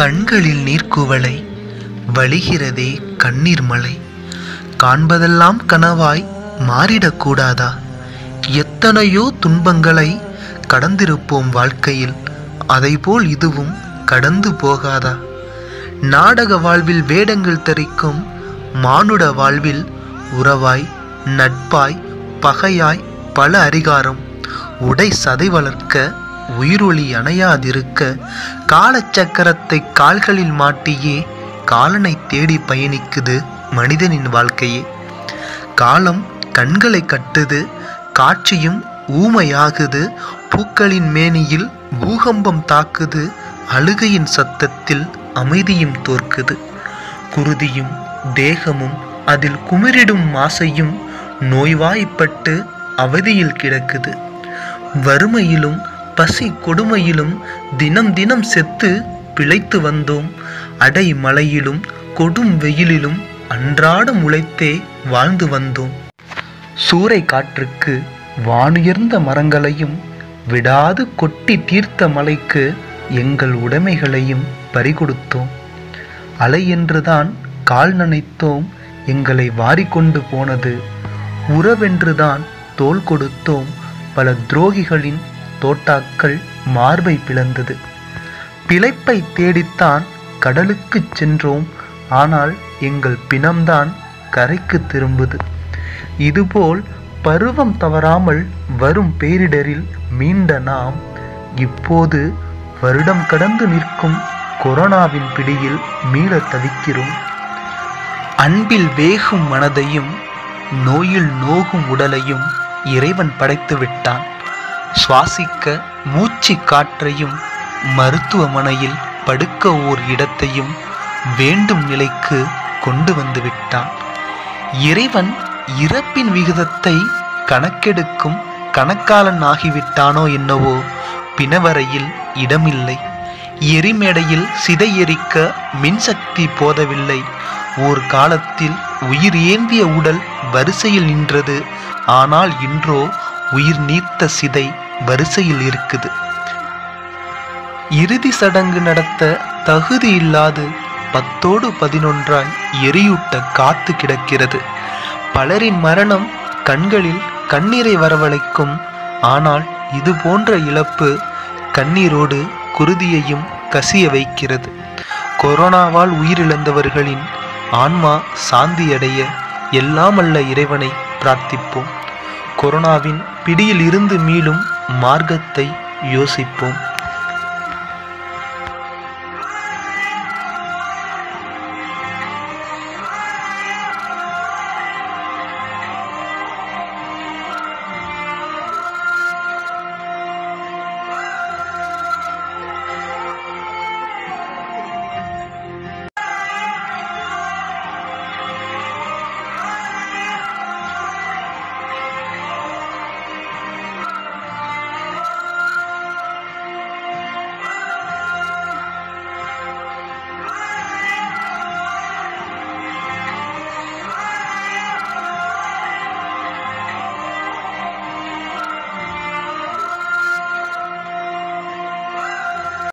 கண்களில் நீர்க்குவளை, வழிகிறதே கண்ணீர் மலை. காண்பதெல்லாம் கனவாய் மாறிடக்கூடாதா? எத்தனையோ துன்பங்களை கடந்திருப்போம் வாழ்க்கையில், அதைபோல் இதுவும் கடந்து போகாதா? நாடக வாழ்வில் வேடங்கள் தரிக்கும் மானுட வாழ்வில் உறவாய் நட்பாய் பகையாய் பல அதிகாரம் உடை சதை வளர்க்க உயிரொளி அணையாதிருக்க காலச்சக்கரத்தை கால்களில் மாட்டியே காலனை தேடி பயணிக்குது மனிதனின் வாழ்க்கையே. காலம் கண்களை கட்டுது, காட்சியும் ஊமையாகுது, பூக்களின் மேனியில் பூகம்பம் தாக்குது, அழுகையின் சத்தத்தில் அமைதியும் தோற்குது. குருதியும் தேகமும் அதில் குமிரிடும் ஆசையும் நோய்வாய்ப்பட்டு அவதியில் கிடக்குது. வறுமையிலும் பசி கொடுமையிலும் தினம் தினம் செத்து பிழைத்து வந்தோம். அடை மலையிலும் கொடும் வெயிலிலும் அன்றாடம் உழைத்தே வாழ்ந்து வந்தோம். சூறை காற்றுக்கு வானுயர்ந்த மரங்களையும் விடாது கொட்டி தீர்த்த மலைக்கு எங்கள் உடைமைகளையும் பறிகொடுத்தோம். அலை என்றுதான் கால் நனைத்தோம், எங்களை வாரிக்கொண்டு போனது. உறவென்றுதான் தோல் கொடுத்தோம், பல துரோகிகளின் தோட்டாக்கள் மார்பை பிளந்தது. பிழைப்பை தேடித்தான் கடலுக்கு சென்றோம், ஆனால் எங்கள் பிணம்தான் கரைக்கு திரும்புது. இதுபோல் பருவம் தவறாமல் வரும் பேரிடரில் மீண்ட நாம் இப்போது வருடம் கடந்து நிற்கும் கொரோனாவின் பிடியில் மீள தவிக்கிறோம். அன்பில் வேகும் மனதையும் நோயில் நோகும் உடலையும் இறைவன் படைத்து விட்டான். சுவாசிக்க மூச்சு காற்றையும் மருத்துவமனையில் படுக்க ஓர் இடத்தையும் வேண்டும் நிலைக்கு கொண்டு வந்து விட்டான். இறைவன் இறப்பின் விகிதத்தை கணக்கெடுக்கும் கணக்காளன் ஆகிவிட்டானோ என்னவோ. பிணவரையில் இடமில்லை, எரிமேடையில் சிதை எரிக்க மின்சக்தி போதவில்லை. ஓர் காலத்தில் உயிர் ஏந்திய உடல் வரிசையில் நின்றது, ஆனால் இன்றோ உயிர் நீர்த்த சிதை வரிசையில் இருக்குது. இறுதி சடங்கு நடத்த தகுதி இல்லாது 10 11 எரியூட்ட காத்து கிடக்கிறது. பலரின் மரணம் கண்களில் கண்ணீரை வரவழைக்கும், ஆனால் இது போன்ற இழப்பு கண்ணீரோடு குருதியையும் கசிய வைக்கிறது. கொரோனாவால் உயிரிழந்தவர்களின் ஆன்மா சாந்தியடைய எல்லாமல்ல இறைவனை பிரார்த்திப்போம். கொரோனாவின் பிடியில் இருந்து மீளும் மார்க்கத்தை யோசிப்போம்.